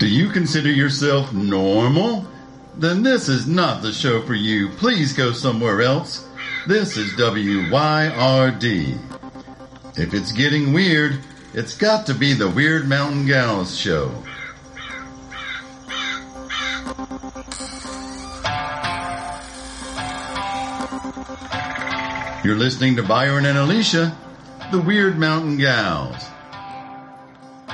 Do you consider yourself normal? Then this is not the show for you. Please go somewhere else. This is W-Y-R-D. If it's getting weird, it's got to be the Weird Mountain Gals show. You're listening to Byron and Alicia, the Weird Mountain Gals.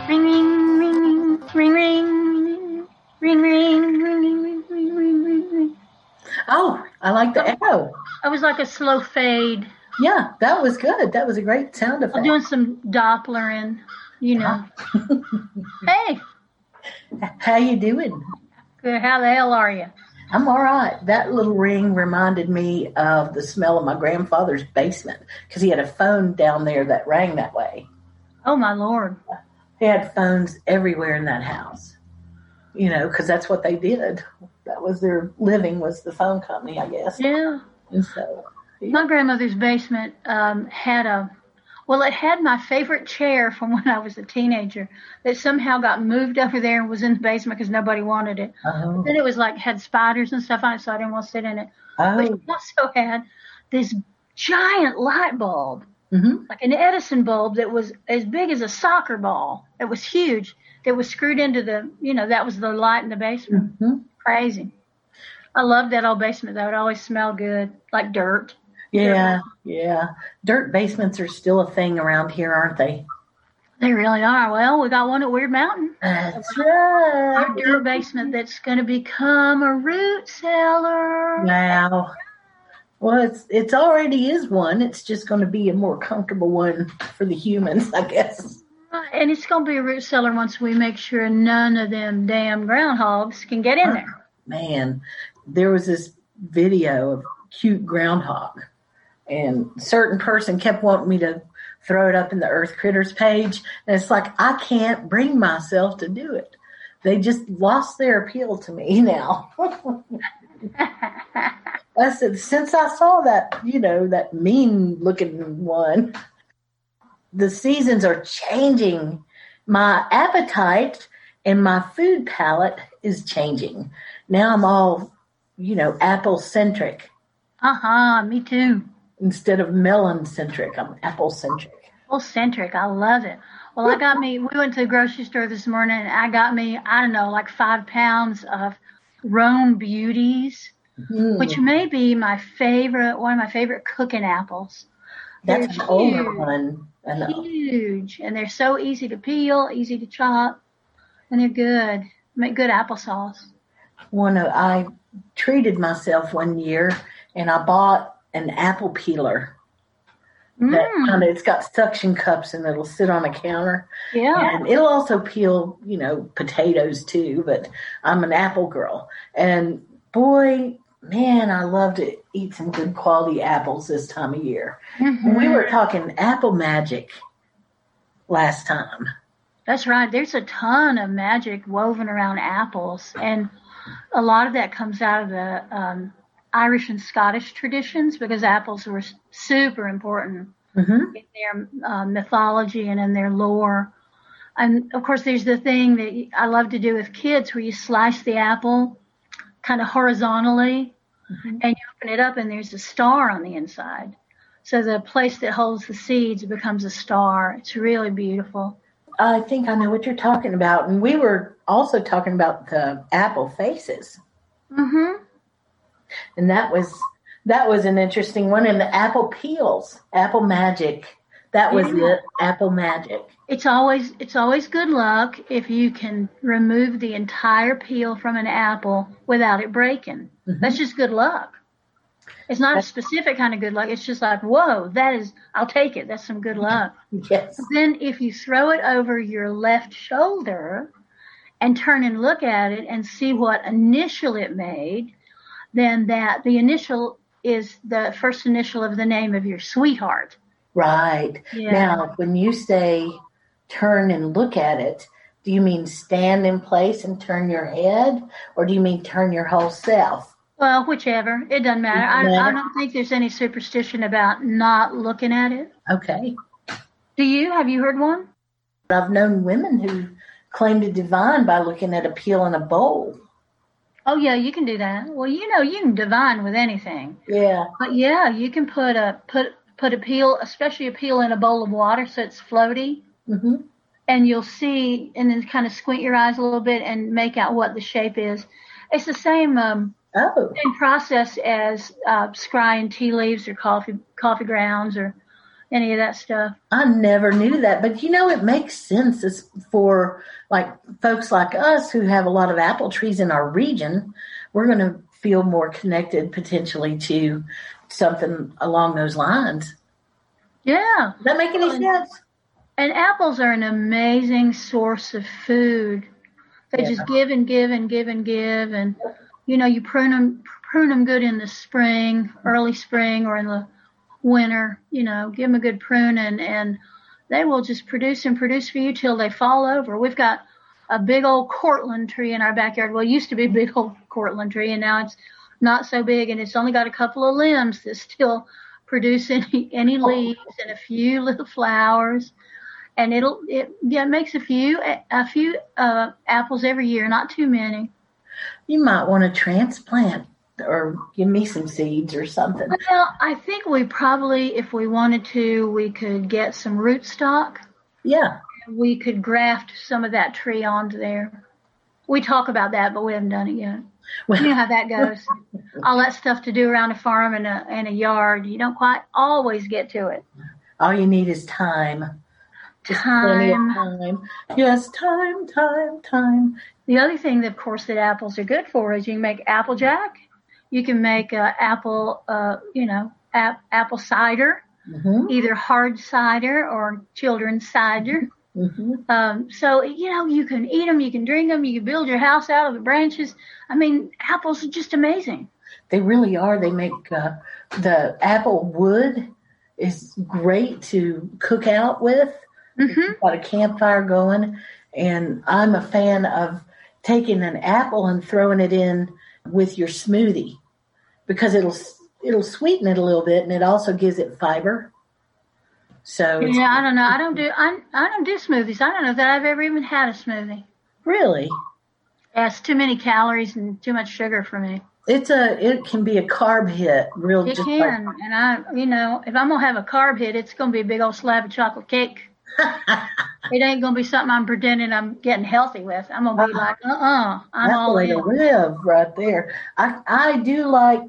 Ring, ring, ring, ring, ring, ring, ring, ring, ring, ring, ring, ring. Oh, I like the echo. That was like a slow fade. Yeah, that was good. That was a great sound effect. I'm doing some Dopplering, you know. Hey. How you doing? Good. How the hell are you? I'm all right. That little ring reminded me of the smell of my grandfather's basement because he had a phone down there that rang that way. Oh, my Lord. He had phones everywhere in that house, you know, because that's what they did. That was their living, was the phone company, I guess. Yeah. And so... my grandmother's basement had it had my favorite chair from when I was a teenager that somehow got moved over there and was in the basement because nobody wanted it. Oh. But then it was like, had spiders and stuff on it, so I didn't want to sit in it. Oh. But it also had this giant light bulb, mm-hmm. like an Edison bulb that was as big as a soccer ball. It was huge. That was screwed into the, you know, that was the light in the basement. Mm-hmm. Crazy. I loved that old basement, though. It always smelled good, like dirt. Yeah, yeah. Dirt basements are still a thing around here, aren't they? They really are. Well, we got one at Weird Mountain. That's right. Our dirt basement that's going to become a root cellar. Wow. Well, it's already is one. It's just going to be a more comfortable one for the humans, I guess. And it's going to be a root cellar once we make sure none of them damn groundhogs can get in there. Oh, man, there was this video of cute groundhog. And a certain person kept wanting me to throw it up in the Earth Critters page. And it's like, I can't bring myself to do it. They just lost their appeal to me now. I said, since I saw that, you know, that mean looking one, the seasons are changing. My appetite and my food palette is changing. Now I'm all, you know, apple centric. Uh-huh, me too. Instead of melon-centric, I'm apple-centric. Apple-centric, I love it. Well, we went to the grocery store this morning, and I got me, I don't know, like 5 pounds of Rome Beauties, which may be one of my favorite cooking apples. That's an older one. I know. Huge, and they're so easy to peel, easy to chop, and they're good. Make good applesauce. I treated myself one year, and I bought an apple peeler. That kind of, it's got suction cups and it'll sit on a counter. Yeah. And it'll also peel, you know, potatoes too, but I'm an apple girl. And boy, man, I love to eat some good quality apples this time of year. Mm-hmm. We were talking apple magic last time. That's right. There's a ton of magic woven around apples. And a lot of that comes out of the Irish and Scottish traditions, because apples were super important in their mythology and in their lore. And, of course, there's the thing that I love to do with kids where you slice the apple kind of horizontally and you open it up and there's a star on the inside. So the place that holds the seeds becomes a star. It's really beautiful. I think I know what you're talking about. And we were also talking about the apple faces. Mm-hmm. And that was an interesting one. And the apple peels, apple magic. That was it, apple magic. It's always good luck if you can remove the entire peel from an apple without it breaking. Mm-hmm. That's just good luck. It's not a specific kind of good luck. It's just like, whoa, that is, I'll take it. That's some good luck. Yes. Then if you throw it over your left shoulder and turn and look at it and see what initial it made, then that the initial is the first initial of the name of your sweetheart. Right. Yeah. Now, when you say turn and look at it, do you mean stand in place and turn your head, or do you mean turn your whole self? Well, whichever. It doesn't matter. I don't think there's any superstition about not looking at it. Okay. Do you? Have you heard one? I've known women who claim to divine by looking at a pill in a bowl. Oh, yeah, you can do that. Well, you know, you can divine with anything. Yeah. But, yeah, you can put a peel, especially a peel in a bowl of water so it's floaty. Mm-hmm. And you'll see, and then kind of squint your eyes a little bit and make out what the shape is. It's the same same process as scrying tea leaves or coffee grounds or any of that stuff. I never knew that, but you know, it makes sense. It's for like folks like us who have a lot of apple trees in our region. We're going to feel more connected potentially to something along those lines. Yeah. Does that make any sense? And apples are an amazing source of food. They just give and give and give and give. And, you know, you prune them good in the spring, early spring, or in the winter. You know, give them a good prune, and they will just produce and produce for you till they fall over. We've got a big old Cortland tree in our backyard. Well, it used to be a big old Cortland tree, and now it's not so big, and it's only got a couple of limbs that still produce any leaves and a few little flowers. And it makes a few apples every year, not too many. You might want to transplant or give me some seeds or something. Well, I think we probably, if we wanted to, we could get some rootstock. Yeah. And we could graft some of that tree onto there. We talk about that, but we haven't done it yet. Well, you know how that goes. All that stuff to do around a farm and a yard. You don't quite always get to it. All you need is time. Time. The other thing, that, of course, that apples are good for is you can make applejack. You can make apple cider, mm-hmm. either hard cider or children's cider. Mm-hmm. So, you know, you can eat them, you can drink them, you can build your house out of the branches. I mean, apples are just amazing. They really are. They make the apple wood is great to cook out with. Mm-hmm. Got a campfire going, and I'm a fan of taking an apple and throwing it in with your smoothie because it'll sweeten it a little bit, and it also gives it fiber. So yeah, I don't know. I don't do smoothies. I don't know that I've ever even had a smoothie. Really? Yeah, it's too many calories and too much sugar for me. It can be a carb hit, real. It can, like, and if I'm gonna have a carb hit, it's gonna be a big old slab of chocolate cake. It ain't gonna be something I'm pretending I'm getting healthy with. I'm gonna be like, I'm that's all in. That's the way to live right there. I do like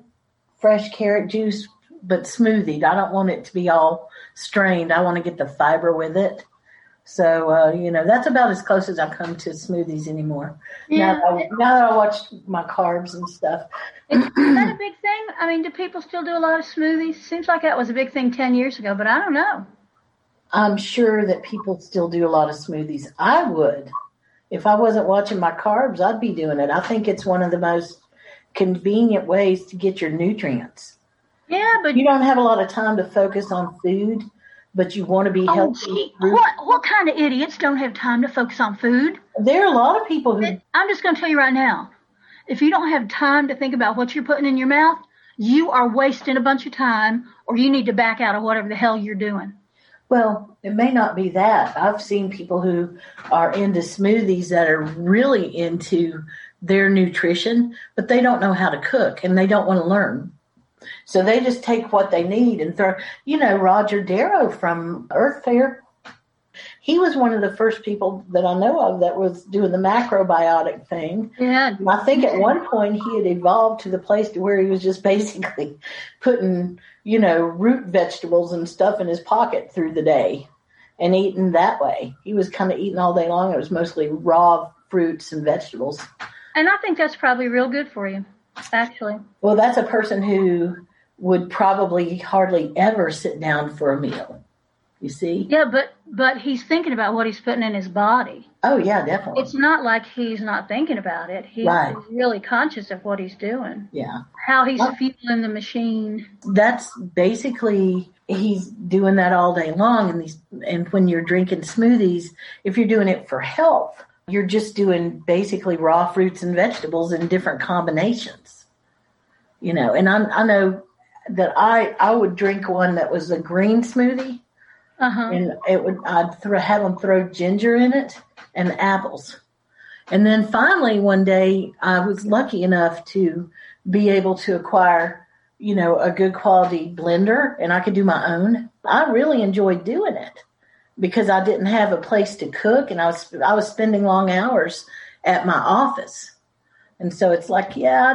fresh carrot juice, but smoothied. I don't want it to be all strained. I want to get the fiber with it. So that's about as close as I come to smoothies anymore. Yeah. Now that I watch my carbs and stuff, is that a big thing? I mean, do people still do a lot of smoothies? Seems like that was a big thing 10 years ago, but I don't know. I'm sure that people still do a lot of smoothies. I would. If I wasn't watching my carbs, I'd be doing it. I think it's one of the most convenient ways to get your nutrients. Yeah, but... You don't have a lot of time to focus on food, but you want to be healthy. Gee, what kind of idiots don't have time to focus on food? There are a lot of people who... I'm just going to tell you right now, if you don't have time to think about what you're putting in your mouth, you are wasting a bunch of time, or you need to back out of whatever the hell you're doing. Well, it may not be that. I've seen people who are into smoothies that are really into their nutrition, but they don't know how to cook and they don't want to learn. So they just take what they need and throw. You know, Roger Darrow from Earth Fair, he was one of the first people that I know of that was doing the macrobiotic thing. Yeah. And I think at one point he had evolved to the place to where he was just basically putting, you know, root vegetables and stuff in his pocket through the day and eating that way. He was kind of eating all day long. It was mostly raw fruits and vegetables. And I think that's probably real good for you, actually. Well, that's a person who would probably hardly ever sit down for a meal. You see? Yeah, but he's thinking about what he's putting in his body. Oh, yeah, definitely. It's not like he's not thinking about it. He's really conscious of what he's doing. Yeah. How he's fueling the machine. That's basically, he's doing that all day long. And when you're drinking smoothies, if you're doing it for health, you're just doing basically raw fruits and vegetables in different combinations. You know, and I know that I would drink one that was a green smoothie. Uh-huh. And it would, I'd have them throw ginger in it and apples. And then finally, one day, I was lucky enough to be able to acquire, you know, a good quality blender, and I could do my own. I really enjoyed doing it because I didn't have a place to cook, and I was spending long hours at my office. And so it's like, yeah,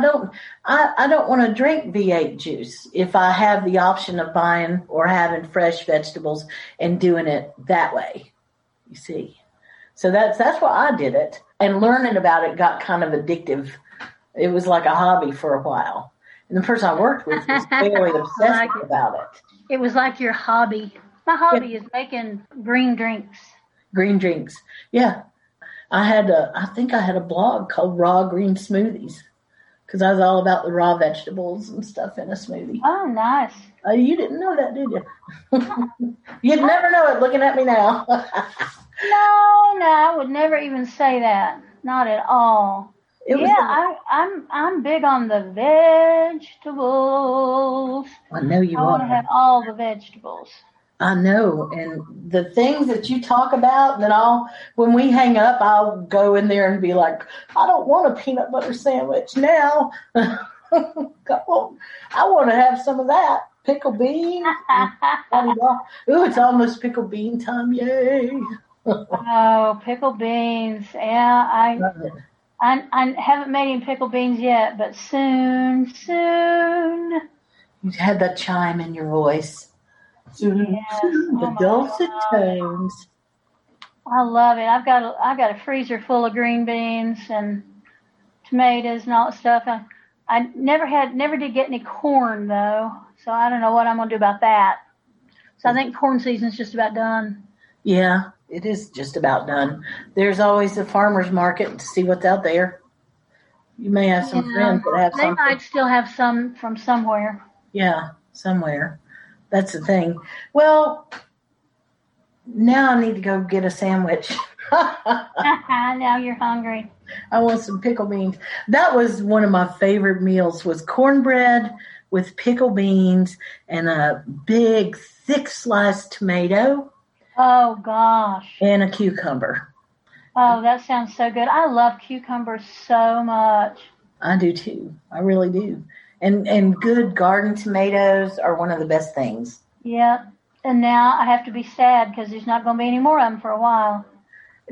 I don't want to drink V8 juice if I have the option of buying or having fresh vegetables and doing it that way, you see. So that's why I did it. And learning about it got kind of addictive. It was like a hobby for a while. And the person I worked with was very obsessed about it. It was like your hobby. My hobby is making green drinks. Green drinks, yeah. I think I had a blog called Raw Green Smoothies because I was all about the raw vegetables and stuff in a smoothie. Oh, nice. You didn't know that, did you? You'd never know it looking at me now. No, I would never even say that. Not at all. I'm big on the vegetables. I know you are. I want to have all the vegetables. I know, and the things that you talk about, that when we hang up, I'll go in there and be like, I don't want a peanut butter sandwich now. I want to have some of that. Pickle beans. Ooh, it's almost pickle bean time, yay. Oh, pickle beans, yeah. I haven't made any pickle beans yet, but soon. You had that chime in your voice. Yes. The dulcet tones. I love it. I've got a freezer full of green beans and tomatoes and all that stuff. I never did get any corn though, so I don't know what I'm gonna do about that. So I think corn season's just about done. Yeah, it is just about done. There's always the farmer's market to see what's out there. You may have some friends that have some. They might still have some from somewhere. Yeah, somewhere. That's the thing. Well, now I need to go get a sandwich. Now you're hungry. I want some pickle beans. That was one of my favorite meals, was cornbread with pickle beans and a big, thick sliced tomato. Oh, gosh. And a cucumber. Oh, that sounds so good. I love cucumbers so much. I do, too. I really do. And good garden tomatoes are one of the best things. Yeah, and now I have to be sad because there's not going to be any more of them for a while.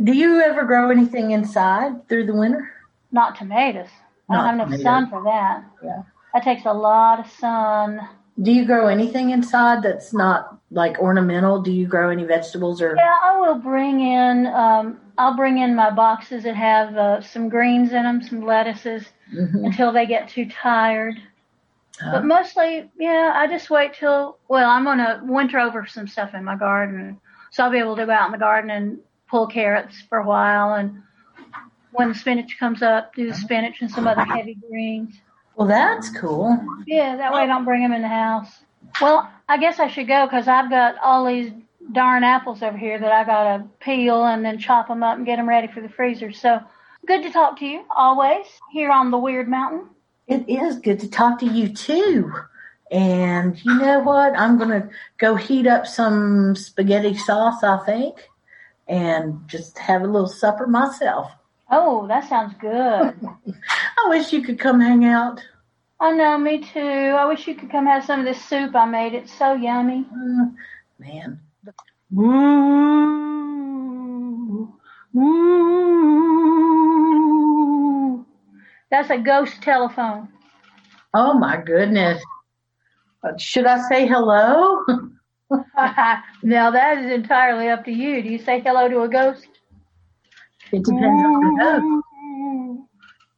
Do you ever grow anything inside through the winter? Not tomatoes. I don't have enough sun for that. Yeah, that takes a lot of sun. Do you grow anything inside that's not like ornamental? Do you grow any vegetables or? Yeah, I will bring in. I'll bring in my boxes that have some greens in them, some lettuces, until they get too tired. But mostly, yeah, I just wait till, well, I'm going to winter over some stuff in my garden. So I'll be able to go out in the garden and pull carrots for a while. And when the spinach comes up, do the spinach and some other heavy greens. Well, that's cool. Yeah, that way I don't bring them in the house. Well, I guess I should go because I've got all these darn apples over here that I got to peel and then chop them up and get them ready for the freezer. So good to talk to you always here on the Weird Mountain. It is good to talk to you, too. And you know what? I'm going to go heat up some spaghetti sauce, I think, and just have a little supper myself. Oh, that sounds good. I wish you could come hang out. I know, me too. I wish you could come have some of this soup I made. It's so yummy. Man. Ooh. Ooh. That's a ghost telephone. Oh, my goodness. Should I say hello? Now, that is entirely up to you. Do you say hello to a ghost? It depends on the ghost.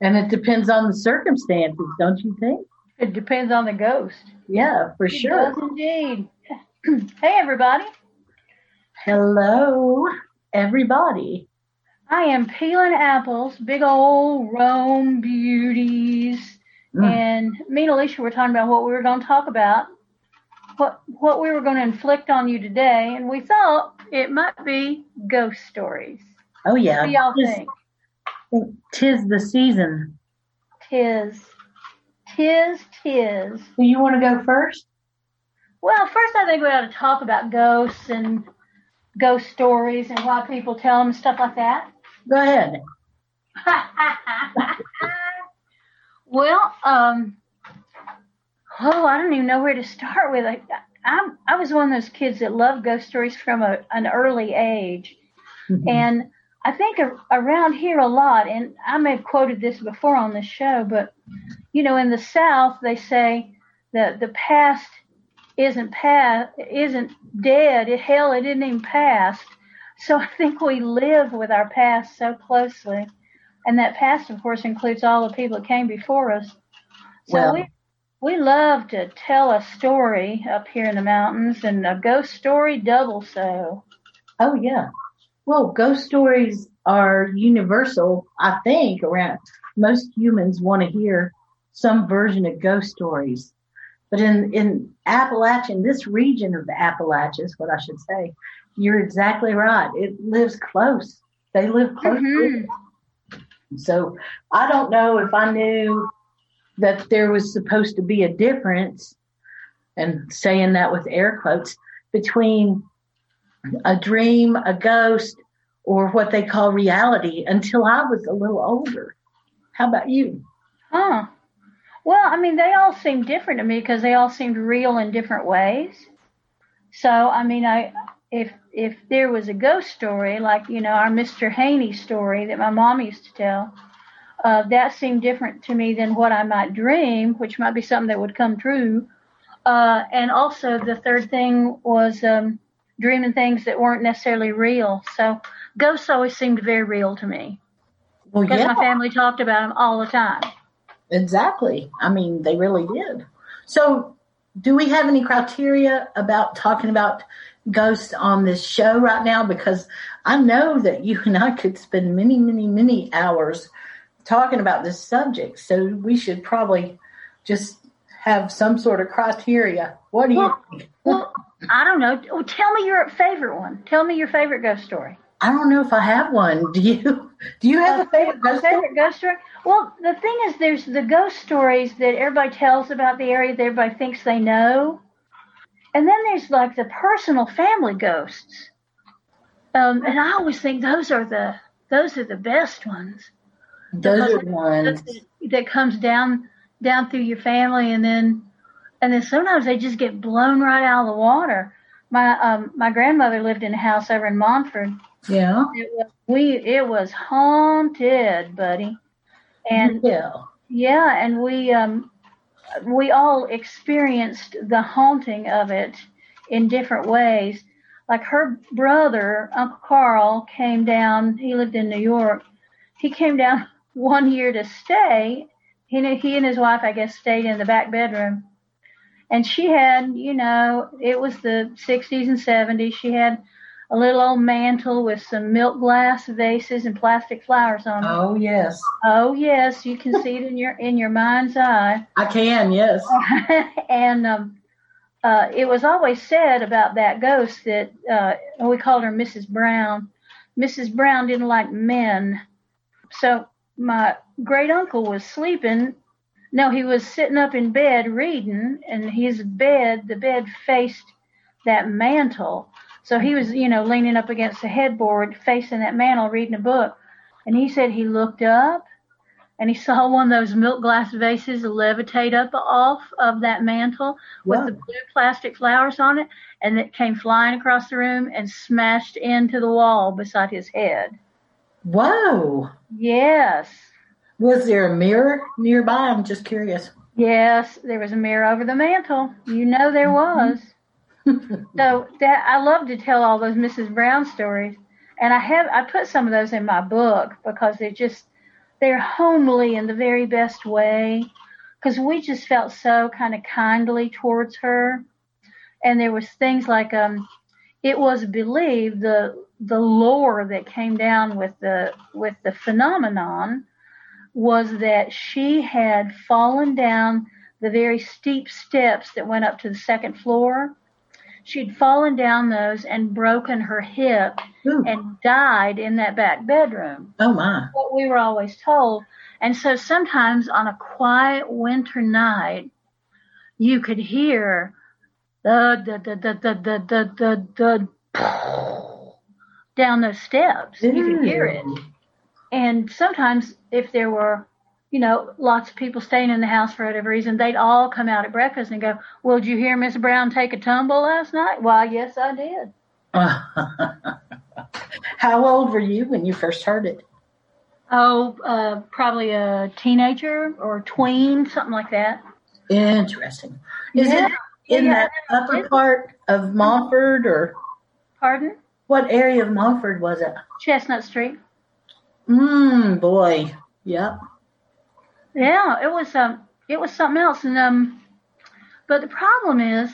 And it depends on the circumstances, don't you think? It depends on the ghost. Yeah, for sure. It does indeed. Hey, everybody. Hello, everybody. I am peeling apples, big old Rome Beauties, and me and Alicia were talking about what we were going to talk about, what we were going to inflict on you today, and we thought it might be ghost stories. Oh, yeah. What do y'all think? Tis the season. Tis. Do you want to go first? Well, first I think we ought to talk about ghosts and ghost stories and why people tell them, stuff like that? Go ahead. Well, I don't even know where to start with. I was one of those kids that loved ghost stories from an early age. Mm-hmm. And I think around here a lot, and I may have quoted this before on this show, but, you know, in the South, they say that the past isn't dead. Hell, it isn't even past. So I think we live with our past so closely. And that past, of course, includes all the people that came before us. So we love to tell a story up here in the mountains, and a ghost story double so. Oh, yeah. Well, ghost stories are universal, I think, around. Most humans want to hear some version of ghost stories. But in Appalachian, this region of the Appalachians, what I should say, you're exactly right. It lives close. They live close. Mm-hmm. So I don't know if I knew that there was supposed to be a difference, and saying that with air quotes, between a dream, a ghost, or what they call reality until I was a little older. How about you? Huh. Well, I mean, they all seem different to me because they all seemed real in different ways. So, I mean, if there was a ghost story, like, you know, our Mr. Haney story that my mom used to tell, that seemed different to me than what I might dream, which might be something that would come true. And also the third thing was dreaming things that weren't necessarily real. So ghosts always seemed very real to me. Well, because my family talked about them all the time. Exactly. I mean, they really did. So do we have any criteria about talking about ghosts on this show right now? Because I know that you and I could spend many, many, many hours talking about this subject. So we should probably just have some sort of criteria. What do you think? Well, I don't know. Well, tell me your favorite one. Tell me your favorite ghost story. I don't know if I have one. Do you? Do you have a favorite ghost story? Favorite ghost story? Well, the thing is, there's the ghost stories that everybody tells about the area that everybody thinks they know. And then there's like the personal family ghosts. And I always think those are the best ones. Those are the ones that comes down through your family, and then sometimes they just get blown right out of the water. My grandmother lived in a house over in Monford. Yeah. It was haunted, buddy. And yeah, and we all experienced the haunting of it in different ways. Like her brother, Uncle Carl, came down. He lived in New York. He came down one year to stay. He and his wife, I guess, stayed in the back bedroom. And she had, you know, it was the 60s and 70s. She had a little old mantle with some milk glass vases and plastic flowers on it. Oh, yes. Oh, yes. You can see it in your mind's eye. I can, yes. And it was always said about that ghost that we called her Mrs. Brown. Mrs. Brown didn't like men. So my great uncle was sleeping. No, he was sitting up in bed reading, and the bed faced that mantle. So he was, you know, leaning up against the headboard, facing that mantle, reading a book. And he said he looked up, and he saw one of those milk glass vases levitate up off of that mantle with the blue plastic flowers on it, and it came flying across the room and smashed into the wall beside his head. Whoa. Yes. Was there a mirror nearby? I'm just curious. Yes, there was a mirror over the mantle. You know there was. So that I love to tell all those Mrs. Brown stories, and I put some of those in my book because they're homely in the very best way, because we just felt so kind of kindly towards her. And there was things like it was believed the lore that came down with the phenomenon was that she had fallen down the very steep steps that went up to the second floor. She'd fallen down those and broken her hip. Ooh. And died in that back bedroom. Oh, my. That's what we were always told. And so sometimes on a quiet winter night, you could hear the down those steps. You could hear it. And sometimes if there were, you know, lots of people staying in the house for whatever reason, they'd all come out at breakfast and go, well, did you hear Miss Brown take a tumble last night? Why, yes, I did. How old were you when you first heard it? Oh, probably a teenager or tween, something like that. Interesting. Is it in that upper part of Monford or? Pardon? What area of Monford was it? Chestnut Street. Boy. Yep. Yeah, it was something else. And but the problem is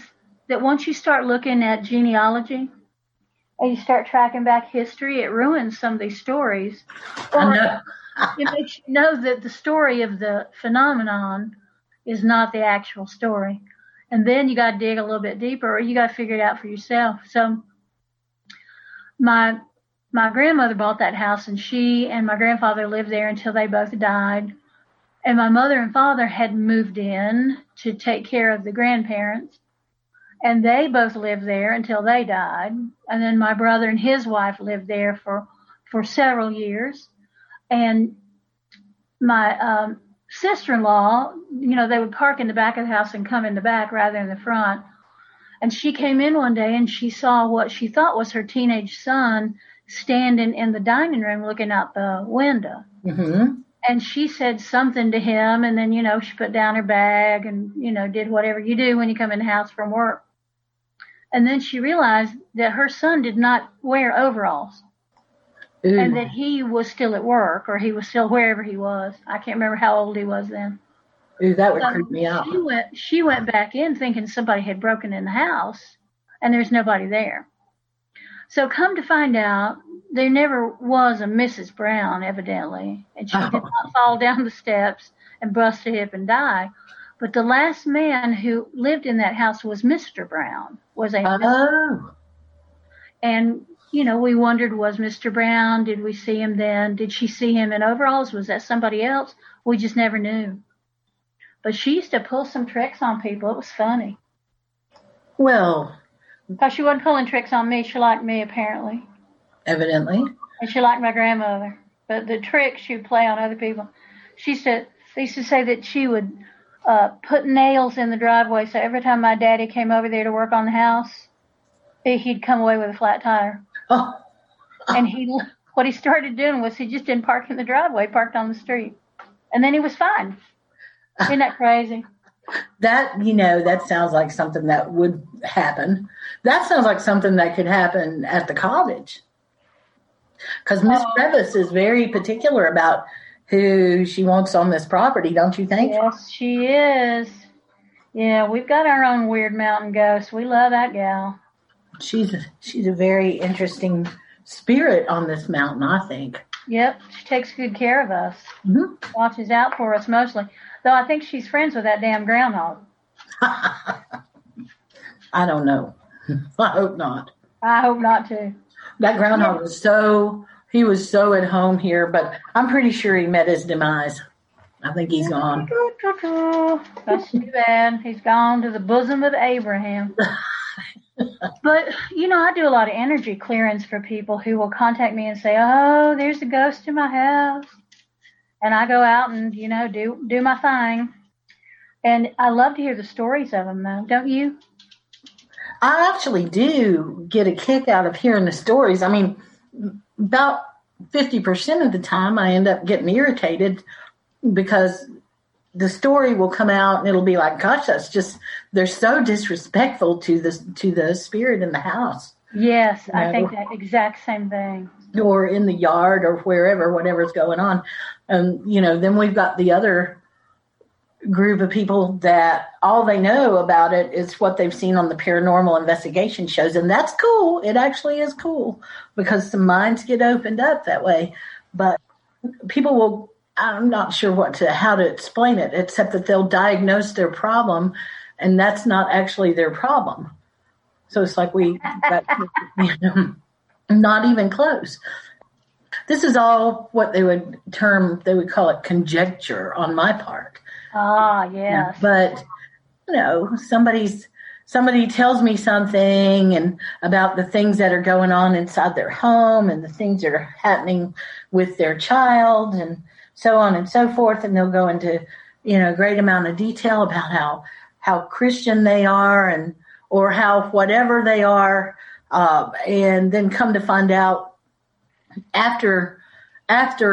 that once you start looking at genealogy and you start tracking back history, it ruins some of these stories. Or it makes you know that the story of the phenomenon is not the actual story. And then you got to dig a little bit deeper, or you got to figure it out for yourself. So my grandmother bought that house, and she and my grandfather lived there until they both died. And my mother and father had moved in to take care of the grandparents. And they both lived there until they died. And then my brother and his wife lived there for several years. And my sister-in-law, you know, they would park in the back of the house and come in the back rather than the front. And she came in one day and she saw what she thought was her teenage son standing in the dining room looking out the window. Mm-hmm. And she said something to him, and then, you know, she put down her bag and, you know, did whatever you do when you come in the house from work. And then she realized that her son did not wear overalls. Ooh. And that he was still at work, or he was still wherever he was. I can't remember how old he was then. Ooh, that would creep me out. She went back in thinking somebody had broken in the house, and there's nobody there. So come to find out, there never was a Mrs. Brown, evidently, and she did not fall down the steps and bust a hip and die. But the last man who lived in that house was Mr. Brown, was a man. And, you know, we wondered, was Mr. Brown, did we see him then? Did she see him in overalls? Was that somebody else? We just never knew. But she used to pull some tricks on people. It was funny. Well. Because she wasn't pulling tricks on me. She liked me, apparently. Evidently. And she liked my grandmother. But the tricks she would play on other people. She said, they used to say that she would put nails in the driveway, so every time my daddy came over there to work on the house, he'd come away with a flat tire. Oh. And what he started doing was he just didn't park in the driveway, parked on the street. And then he was fine. Isn't that crazy? That, you know, that sounds like something that would happen. That sounds like something that could happen at the college. Because Miss Revis is very particular about who she wants on this property, don't you think? Yes, she is. Yeah, we've got our own weird mountain ghost. We love that gal. She's a very interesting spirit on this mountain, I think. Yep, she takes good care of us. Mm-hmm. Watches out for us mostly. Though I think she's friends with that damn groundhog. I don't know. I hope not. I hope not, too. That groundhog was he was so at home here, but I'm pretty sure he met his demise. I think he's gone. That's too bad. He's gone to the bosom of Abraham. But, you know, I do a lot of energy clearance for people who will contact me and say, oh, there's a ghost in my house. And I go out and, you know, do my thing. And I love to hear the stories of them, though. Don't you? I actually do get a kick out of hearing the stories. I mean, about 50% of the time I end up getting irritated because the story will come out and it'll be like, gosh, that's just, they're so disrespectful to the spirit in the house. Yes, you know? I think that exact same thing. Or in the yard or wherever, whatever's going on. You know, then we've got the other group of people that all they know about it is what they've seen on the paranormal investigation shows. And that's cool. It actually is cool because the minds get opened up that way. But people will, I'm not sure how to explain it, except that they'll diagnose their problem and that's not actually their problem. So it's like you know, not even close. This is all what they would call it conjecture on my part. Ah, yes. But, you know, somebody's somebody tells me something and about the things that are going on inside their home and the things that are happening with their child and so on and so forth. And they'll go into, you know, a great amount of detail about how Christian they are and, or how whatever they are. And then come to find out after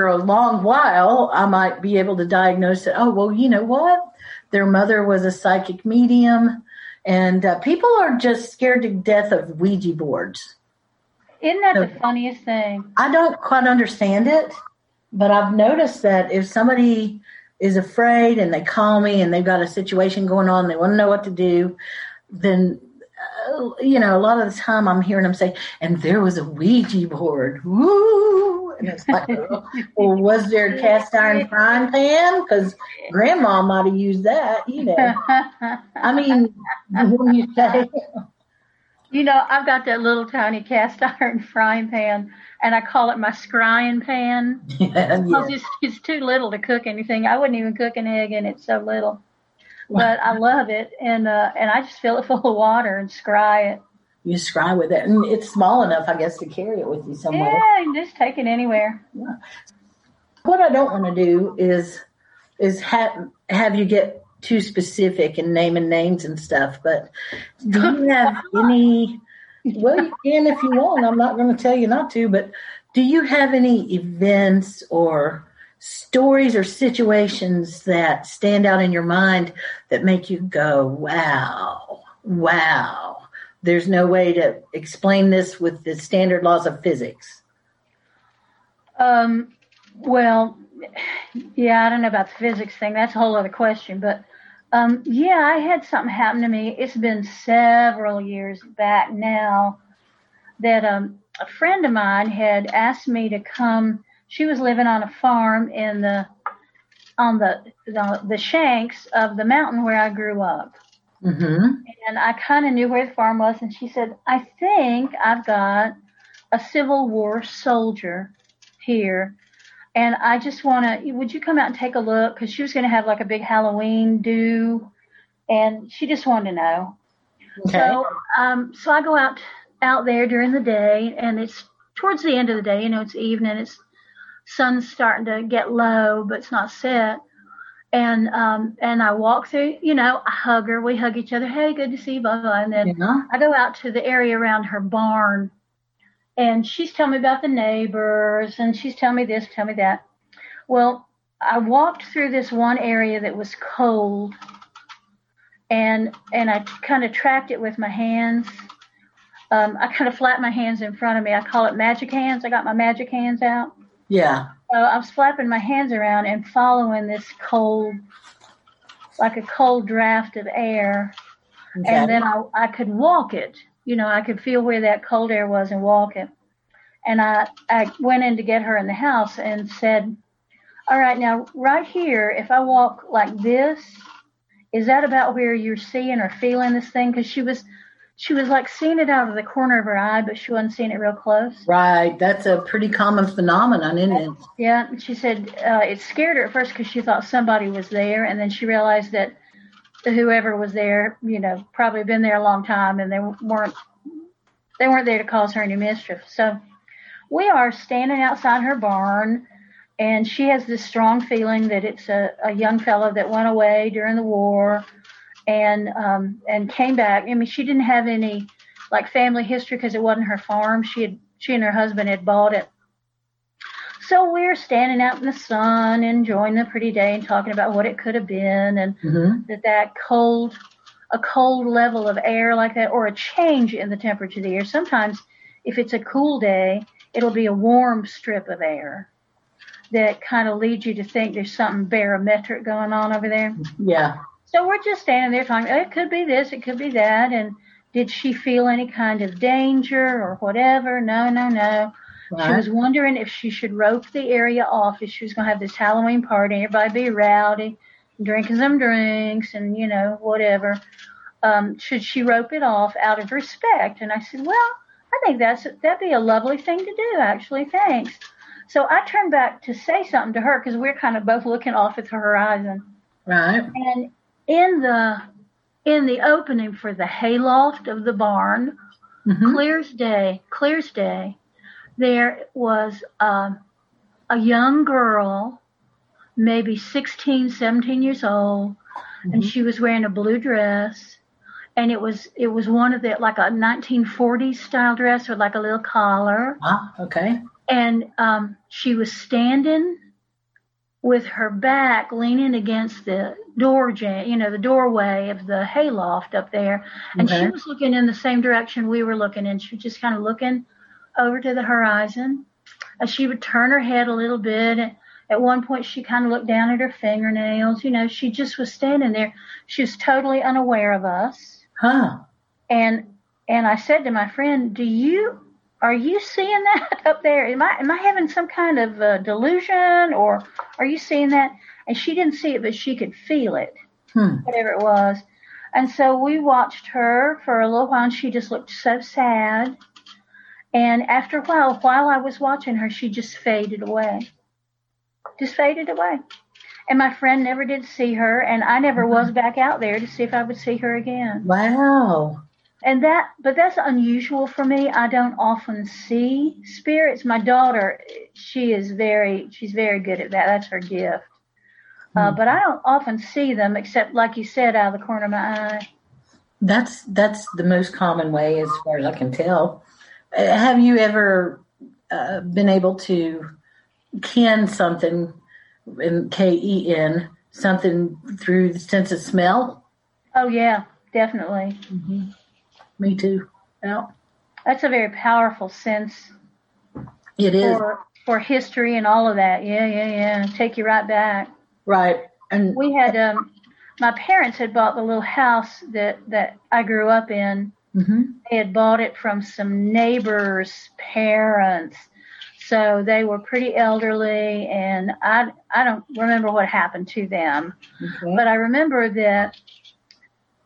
a long while, I might be able to diagnose it. Oh, well, you know what? Their mother was a psychic medium, and people are just scared to death of Ouija boards. Isn't that the funniest thing? I don't quite understand it, but I've noticed that if somebody is afraid and they call me and they've got a situation going on, they want to know what to do, then you know, a lot of the time I'm hearing them say, and there was a Ouija board. Woo! And it's like, well, was there a cast iron frying pan? Because Grandma might have used that, you know. I mean, when you say, you know, I've got that little tiny cast iron frying pan, and I call it my scrying pan. Because it's too little to cook anything. I wouldn't even cook an egg in it, so little. But I love it, and I just fill it full of water and scry it. You scry with it, and it's small enough, I guess, to carry it with you somewhere. Yeah, you can just take it anywhere. Yeah. What I don't want to do is have you get too specific and naming names and stuff, but do you have any, well, you can if you want. I'm not going to tell you not to, but do you have any events or stories or situations that stand out in your mind that make you go, wow, there's no way to explain this with the standard laws of physics? Well, yeah, I don't know about the physics thing. That's a whole other question. But, yeah, I had something happen to me. It's been several years back now that a friend of mine had asked me to come. She was living on a farm in the shanks of the mountain where I grew up. Mm-hmm. And I kind of knew where the farm was. And she said, I think I've got a Civil War soldier here. And I just want to, would you come out and take a look? Because she was going to have like a big Halloween do. And she just wanted to know. Okay. So I go out there during the day. And it's towards the end of the day. You know, it's evening. It's sun's starting to get low, but it's not set. And I walk through, you know, I hug her. We hug each other. Hey, good to see you, blah, blah. And then I go out to the area around her barn. And she's telling me about the neighbors. And she's telling me this, telling me that. Well, I walked through this one area that was cold. And I kind of tracked it with my hands. I kind of flapped my hands in front of me. I call it magic hands. I got my magic hands out. Yeah. So I was flapping my hands around and following this cold, like a cold draft of air. Okay. And then I could walk it. You know, I could feel where that cold air was and walk it. And I went in to get her in the house and said, all right, now right here, if I walk like this, is that about where you're seeing or feeling this thing? Because she was like seeing it out of the corner of her eye, but she wasn't seeing it real close. Right. That's a pretty common phenomenon, isn't it? Yeah. She said it scared her at first because she thought somebody was there. And then she realized that whoever was there, you know, probably been there a long time and they weren't there to cause her any mischief. So we are standing outside her barn, and she has this strong feeling that it's a young fellow that went away during the war. And came back. I mean, she didn't have any like family history because it wasn't her farm. She and her husband had bought it. So we're standing out in the sun, enjoying the pretty day, and talking about what it could have been, and that cold level of air like that, or a change in the temperature of the air. Sometimes, if it's a cool day, it'll be a warm strip of air that kind of leads you to think there's something barometric going on over there. Yeah. So we're just standing there talking, it could be this, it could be that, and did she feel any kind of danger or whatever? No. Right. She was wondering if she should rope the area off, if she was going to have this Halloween party, everybody be rowdy, drinking some drinks and, you know, whatever. Should she rope it off out of respect? And I said, well, I think that'd be a lovely thing to do, actually, thanks. So I turned back to say something to her because we're kind of both looking off at the horizon. Right. And in the in the opening for the hayloft of the barn, clear's day, there was a young girl, maybe 16, 17 years old, and she was wearing a blue dress, and it was one of the, like a 1940s style dress with like a little collar. Ah, okay. And she was standing with her back leaning against the door jam, the doorway of the hayloft up there. And she was looking in the same direction we were looking in. She was just kind of looking over to the horizon. And she would turn her head a little bit. At one point, she kind of looked down at her fingernails. She just was standing there. She was totally unaware of us. Huh. And I said to my friend, are you seeing that up there? Am I having some kind of delusion, or are you seeing that? And she didn't see it, but she could feel it, whatever it was. And so we watched her for a little while, and she just looked so sad. And after a while I was watching her, she just faded away. And my friend never did see her, and I never was back out there to see if I would see her again. Wow. And that's unusual for me. I don't often see spirits. My daughter, she's very good at that. That's her gift. But I don't often see them, except, like you said, out of the corner of my eye. That's the most common way, as far as I can tell. Have you ever been able to ken something, K-E-N, something through the sense of smell? Oh, yeah, definitely. Mm-hmm. Me too. Yeah. That's a very powerful sense. It is. For history and all of that. Yeah. Take you right back. Right. And we had, my parents had bought the little house that I grew up in. Mm-hmm. They had bought it from some neighbors' parents. So they were pretty elderly, and I don't remember what happened to them. Okay. But I remember that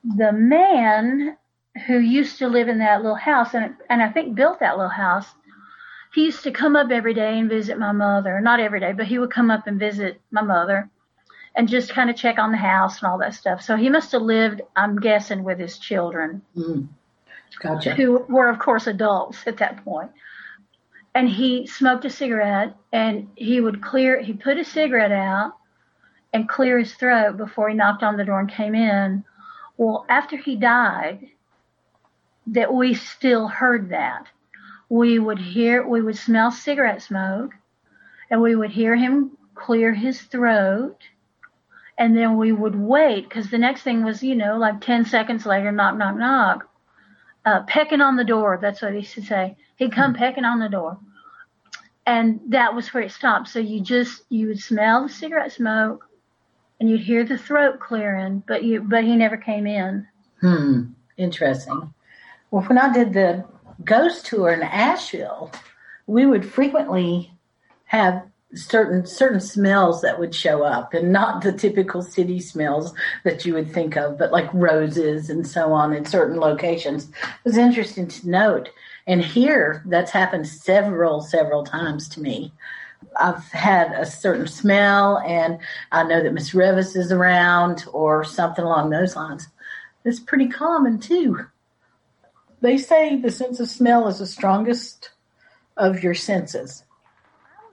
the man who used to live in that little house, and I think built that little house, he used to come up every day and visit my mother. Not every day, but he would come up and visit my mother and just kind of check on the house and all that stuff. So he must have lived, I'm guessing, with his children. Mm. Gotcha. Who were, of course, adults at that point. And he smoked a cigarette, and he put his cigarette out and clear his throat before he knocked on the door and came in. Well, after he died, that we still heard that. We would smell cigarette smoke, and we would hear him clear his throat, and then we would wait, because the next thing was, like 10 seconds later, knock, knock, knock, pecking on the door. That's what he used to say. He'd come pecking on the door. And that was where it stopped. So you would smell the cigarette smoke, and you'd hear the throat clearing, but he never came in. Interesting. Well, when I did the ghost tour in Asheville, we would frequently have certain smells that would show up, and not the typical city smells that you would think of, but like roses and so on in certain locations. It was interesting to note. And here, that's happened several times to me. I've had a certain smell, and I know that Miss Revis is around or something along those lines. It's pretty common, too. They say the sense of smell is the strongest of your senses.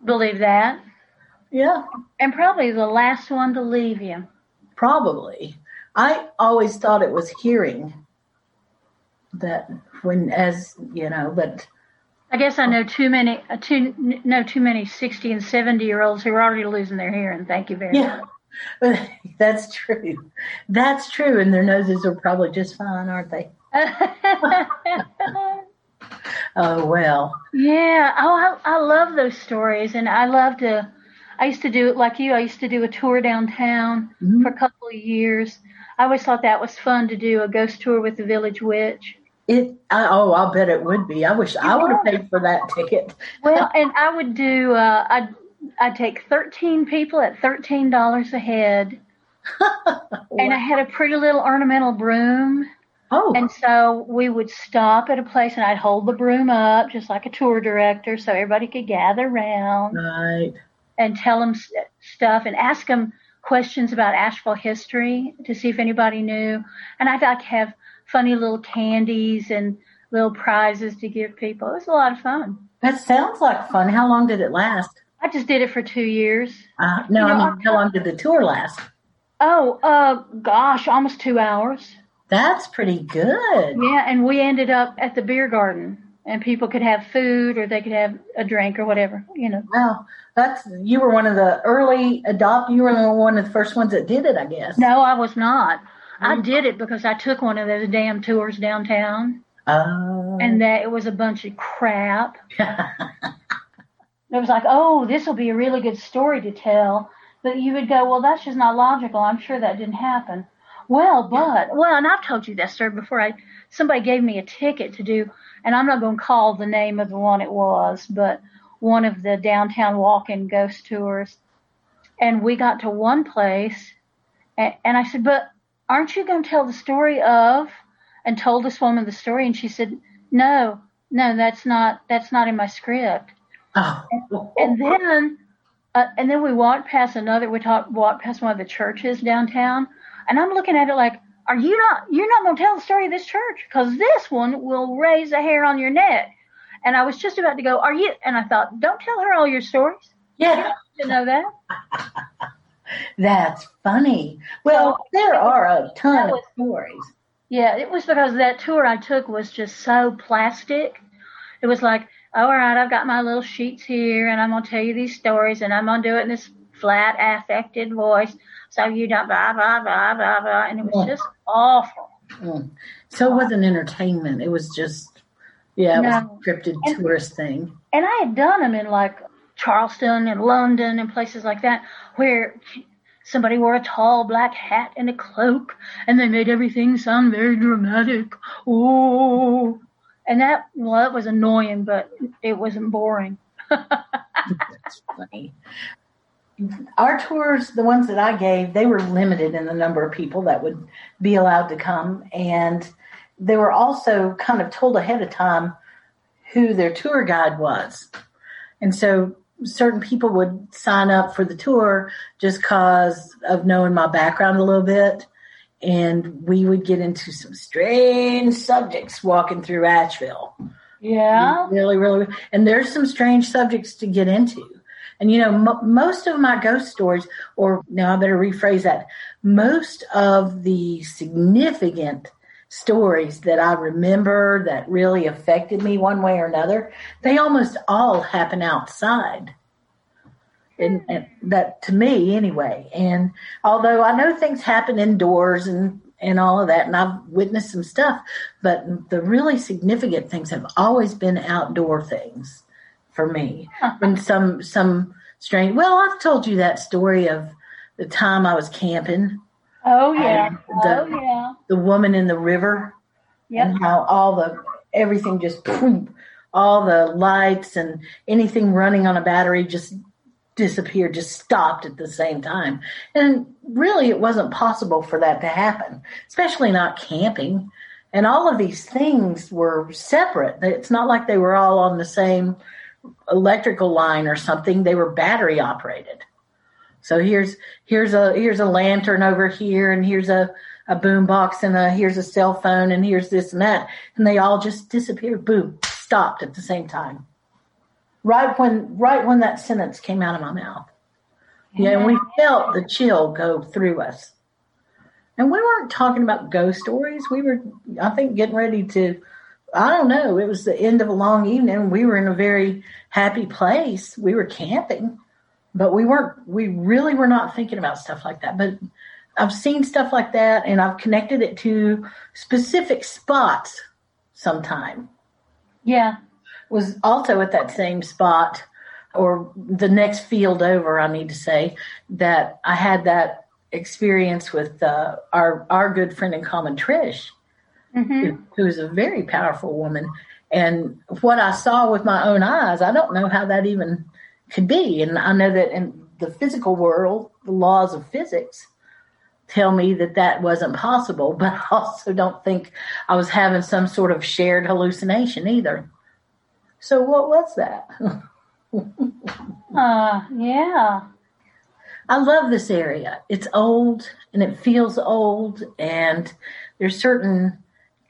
I believe that. Yeah. And probably the last one to leave you. Probably. I always thought it was hearing. That when, as you know, but I guess I know too many 60 and 70 year olds who are already losing their hearing. Thank you very much. Yeah, that's true, and their noses are probably just fine, aren't they? Oh well. Yeah. Oh, I love those stories, and I used to do it like you. I used to do a tour downtown for a couple of years. I always thought that was fun to do a ghost tour with the village witch. I'll bet it would be. I wish I would have paid for that ticket. Well, and I would do. I'd take 13 people at $13 a head, and I had a pretty little ornamental broom. Oh. And so we would stop at a place, and I'd hold the broom up just like a tour director, so everybody could gather around. Right. And tell them stuff and ask them questions about Asheville history to see if anybody knew. And I'd like have funny little candies and little prizes to give people. It was a lot of fun. That sounds like fun. How long did it last? I just did it for 2 years. How long did the tour last? Oh, gosh, almost 2 hours. That's pretty good. Yeah, and we ended up at the beer garden, and people could have food or they could have a drink or whatever, you know. Wow, you were one of the early adopters. You were one of the first ones that did it, I guess. No, I was not. I did it because I took one of those damn tours downtown. Oh. And that it was a bunch of crap. It was like, oh, this will be a really good story to tell. But you would go, well, that's just not logical. I'm sure that didn't happen. And I've told you that story before. Somebody gave me a ticket to do, and I'm not going to call the name of the one it was, but one of the downtown walk-in ghost tours. And we got to one place, and I said, but aren't you going to tell the story of... and told this woman the story, and she said, no, that's not in my script. Oh. And then we walked past one of the churches downtown, and I'm looking at it like, you're not going to tell the story of this church, because this one will raise a hair on your neck. And I was just about to go, and I thought, don't tell her all your stories. Yeah. You don't need to know that. That's funny. Well, there are a ton of stories. Yeah, it was because that tour I took was just so plastic. It was like, all right, I've got my little sheets here, and I'm going to tell you these stories, and I'm going to do it in this flat, affected voice, so you don't blah, blah, blah, blah, blah, and it was just awful. Mm. So it wasn't entertainment. It was just, was a scripted tourist thing. And I had done them in, like, Charleston and London and places like that where – somebody wore a tall black hat and a cloak, and they made everything sound very dramatic. Ooh. And that was annoying, but it wasn't boring. That's funny. Our tours, the ones that I gave, they were limited in the number of people that would be allowed to come. And they were also kind of told ahead of time who their tour guide was. And so certain people would sign up for the tour just because of knowing my background a little bit. And we would get into some strange subjects walking through Asheville. Yeah. Really, really. And there's some strange subjects to get into. And, you know, most of my ghost stories, most of the significant stories that I remember that really affected me one way or another, they almost all happen outside. And that to me anyway. And although I know things happen indoors and all of that, and I've witnessed some stuff, but the really significant things have always been outdoor things for me. And some strange, I've told you that story of the time I was camping. Oh, yeah. The woman in the river. Yep. And how everything just, boom, all the lights and anything running on a battery just disappeared, just stopped at the same time. And really, it wasn't possible for that to happen, especially not camping. And all of these things were separate. It's not like they were all on the same electrical line or something. They were battery operated. So here's a lantern over here, and here's a boom box, and here's a cell phone, and here's this and that. And they all just disappeared. Boom, stopped at the same time. Right when that sentence came out of my mouth. Yeah, and we felt the chill go through us. And we weren't talking about ghost stories. We were, I think, getting ready to, I don't know, it was the end of a long evening. We were in a very happy place. We were camping. But we really were not thinking about stuff like that. But I've seen stuff like that, and I've connected it to specific spots sometime. Yeah. Was also at that same spot, or the next field over, I need to say, that I had that experience with our good friend in common, Trish, who is a very powerful woman. And what I saw with my own eyes, I don't know how that even could be. And I know that in the physical world, the laws of physics tell me that that wasn't possible, but I also don't think I was having some sort of shared hallucination either. So what was that? Yeah. I love this area. It's old and it feels old, and there's certain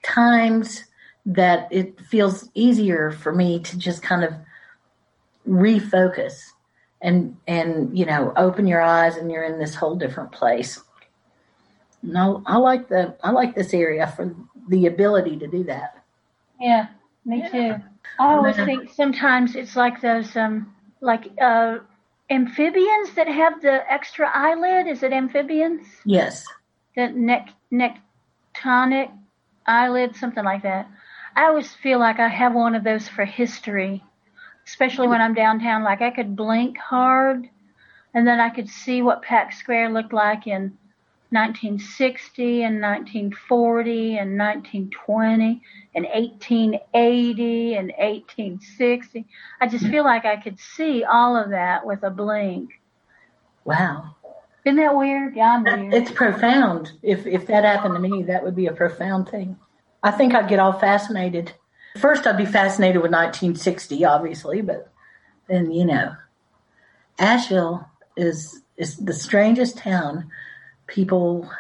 times that it feels easier for me to just kind of refocus and you know, open your eyes and you're in this whole different place. No, I like this area for the ability to do that. Yeah, me too. I always think sometimes it's like those amphibians that have the extra eyelid. Is it amphibians? Yes. The nectonic eyelid, something like that. I always feel like I have one of those for history, especially when I'm downtown. Like I could blink hard, and then I could see what Pack Square looked like in 1960 and 1940 and 1920 and 1880 and 1860. I just feel like I could see all of that with a blink. Wow. Isn't that weird? Yeah, I'm weird. It's profound. If that happened to me, that would be a profound thing. I think I'd get all fascinated. First, I'd be fascinated with 1960, obviously, but then, you know, Asheville is the strangest town. People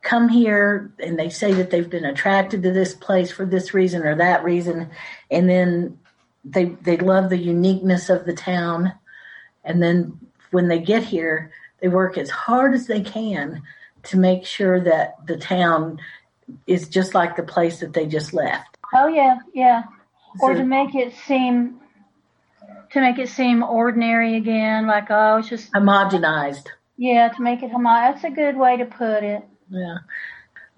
come here and they say that they've been attracted to this place for this reason or that reason, and then they love the uniqueness of the town. And then when they get here, they work as hard as they can to make sure that the town is just like the place that they just left. Oh yeah, yeah. Or to make it seem ordinary again, like, oh, it's just homogenized. Yeah, to make it homogenized. That's a good way to put it. Yeah.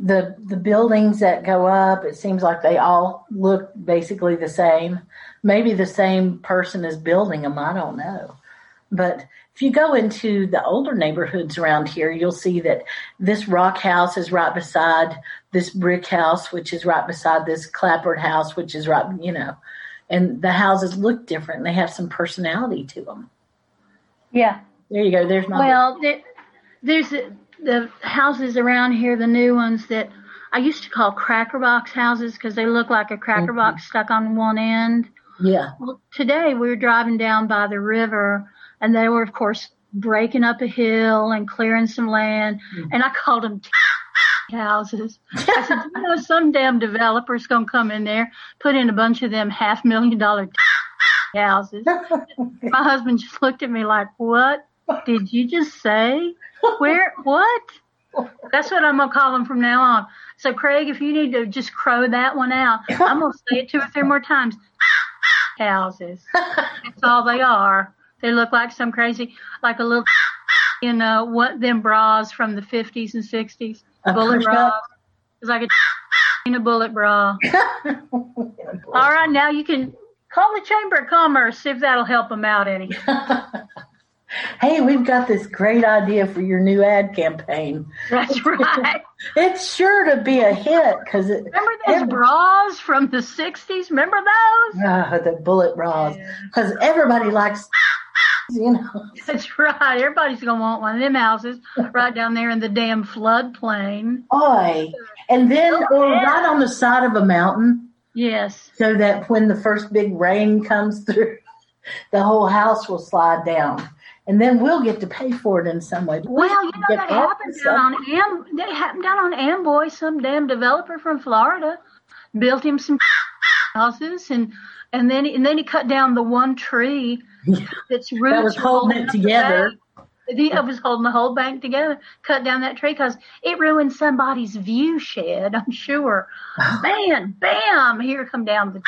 The buildings that go up, it seems like they all look basically the same. Maybe the same person is building them, I don't know. But if you go into the older neighborhoods around here, you'll see that this rock house is right beside this brick house, which is right beside this clapboard house, which is right, you know. And the houses look different, and they have some personality to them. Yeah. There you go. There's my... Well, there's the houses around here, the new ones that I used to call cracker box houses because they look like a cracker box stuck on one end. Yeah. Well, today we were driving down by the river, and they were, of course, breaking up a hill and clearing some land, and I called them houses. I said, you know, some damn developer's going to come in there, put in a bunch of them $500,000 houses. My husband just looked at me like, what? Did you just say? Where? What? That's what I'm going to call them from now on. So, Craig, if you need to just crow that one out, I'm going to say it 2 or 3 more times. Houses. That's all they are. They look like some crazy, like a little, you know, what them bras from the 50s and 60s. Bullet bra. It's like a bullet bra. All right, now you can call the Chamber of Commerce, see if that'll help them out any. Hey, we've got this great idea for your new ad campaign. That's right. It's sure to be a hit. Remember those bras from the 60s? Remember those? The bullet bras. Because everybody likes, you know. That's right. Everybody's going to want one of them houses right down there in the damn floodplain. Oy. And then right on the side of a mountain. Yes. So that when the first big rain comes through, the whole house will slide down. And then we'll get to pay for it in some way. Well, you know, that happens down on Amboy. Some damn developer from Florida built him some houses, and then he cut down the one tree that's roots that was holding it together. It was holding the whole bank together. Cut down that tree because it ruined somebody's view shed, I'm sure. Man, bam! Here come down the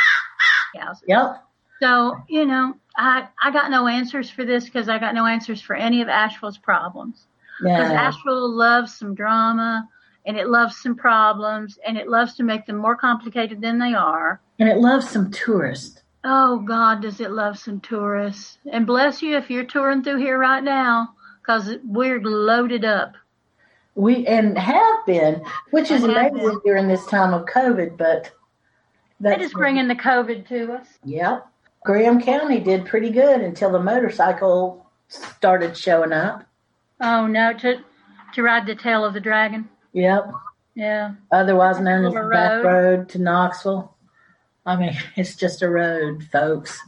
houses. Yep. So, you know, I got no answers for this because I got no answers for any of Asheville's problems. Because Asheville loves some drama, and it loves some problems, and it loves to make them more complicated than they are. And it loves some tourists. Oh, God, does it love some tourists. And bless you if you're touring through here right now because we're loaded up. We have been, which is amazing during this time of COVID, but that is bringing the COVID to us. Yep. Graham County did pretty good until the motorcycle started showing up. Oh, no, to ride the tail of the dragon. Yep. Yeah. Otherwise known as the back road to Knoxville. I mean, it's just a road, folks.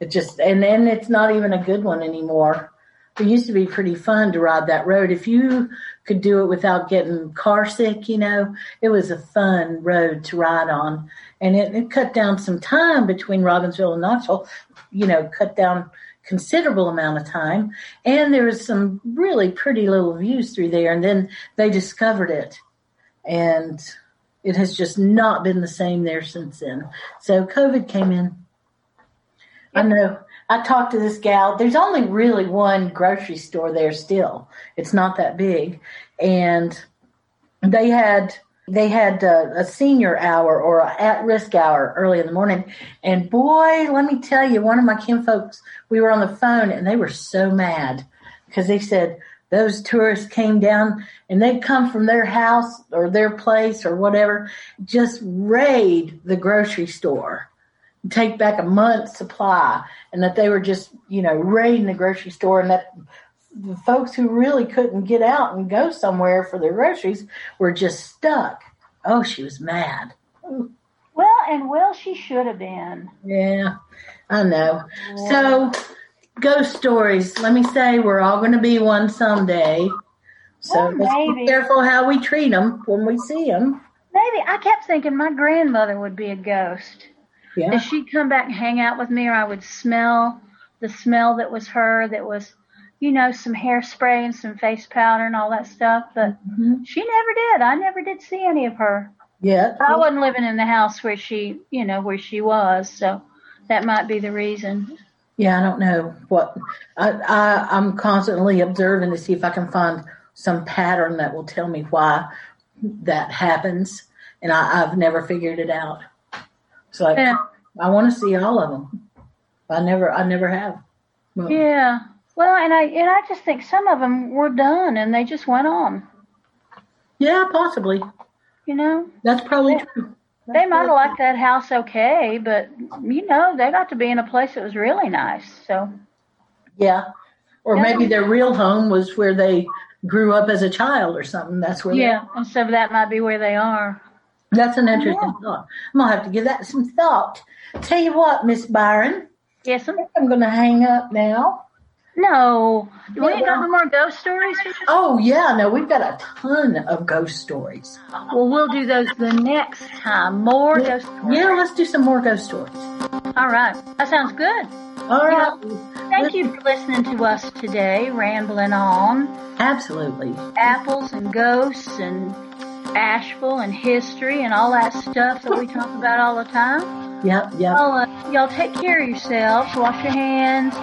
It just, and it's not even a good one anymore. it used to be pretty fun to ride that road. If you could do it without getting car sick, you know, it was a fun road to ride on. And it cut down some time between Robbinsville and Knoxville, you know, cut down considerable amount of time. And there was some really pretty little views through there. And then they discovered it. And it has just not been the same there since then. So COVID came in. I know. I talked to this gal. There's only really one grocery store there still. It's not that big. And they had a senior hour or an at-risk hour early in the morning. And, boy, let me tell you, one of my kinfolks, we were on the phone, and they were so mad because they said those tourists came down, and they'd come from their house or their place or whatever, just raid the grocery store, take back a month's supply, and that they were just, you know, raiding the grocery store, and that the folks who really couldn't get out and go somewhere for their groceries were just stuck. Oh, she was mad. Well, and well, she should have been. Yeah, I know. Yeah. So, ghost stories. Let me say, we're all going to be one someday. So, well, let's be careful how we treat them when we see them. Maybe. I kept thinking my grandmother would be a ghost. Yeah. And she'd come back and hang out with me, or I would smell the smell that was her, that was, you know, some hairspray and some face powder and all that stuff. But she never did. I never did see any of her. Yeah. I wasn't living in the house where she, you know, where she was. So that might be the reason. Yeah, I don't know what. I'm constantly observing to see if I can find some pattern that will tell me why that happens. And I've never figured it out. It's like, yeah. I want to see all of them. I never have. Well, yeah. Well, and I just think some of them were done and they just went on. Yeah, possibly. You know, that's probably true. That's they might have liked that house okay, but you know, they got to be in a place that was really nice. So. Yeah, or maybe their real home was where they grew up as a child or something. That's where. Yeah, and so that might be where they are. That's an interesting thought. I'm going to have to give that some thought. Tell you what, Miss Byron. Yes, I'm going to hang up now. No. Do we got no more ghost stories? Oh, yeah. No, we've got a ton of ghost stories. Well, we'll do those the next time. More ghost stories. Yeah, let's do some more ghost stories. All right. That sounds good. All right. You know, thank you for listening to us today, rambling on. Absolutely. Apples and ghosts and Asheville and history and all that stuff that we talk about all the time. Yep. Well, y'all take care of yourselves. Wash your hands.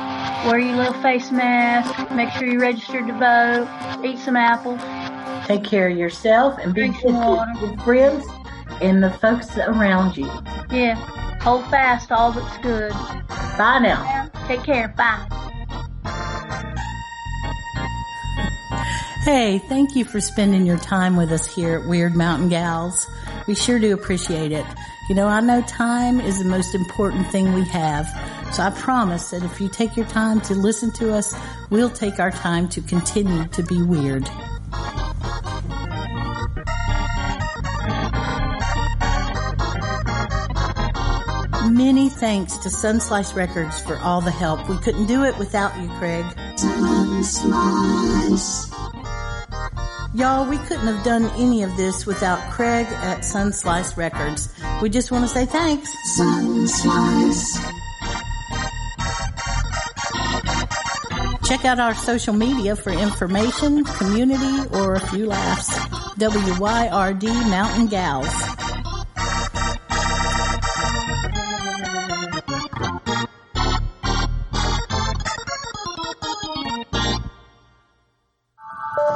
Wear your little face mask. Make sure you're registered to vote. Eat some apples. Take care of yourself and be good with friends and the folks around you. Yeah. Hold fast all that's good. Bye now. Take care. Bye. Hey, thank you for spending your time with us here at Weird Mountain Gals. We sure do appreciate it. You know, I know time is the most important thing we have, so I promise that if you take your time to listen to us, we'll take our time to continue to be weird. Many thanks to Sunslice Records for all the help. We couldn't do it without you, Craig. Sunslice. Y'all, we couldn't have done any of this without Craig at Sunslice Records. We just want to say thanks. Sunslice. Check out our social media for information, community, or a few laughs. W-Y-R-D Mountain Gals.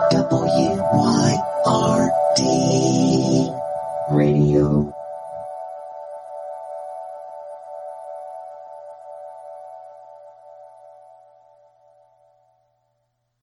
W-Y-R-D Radio.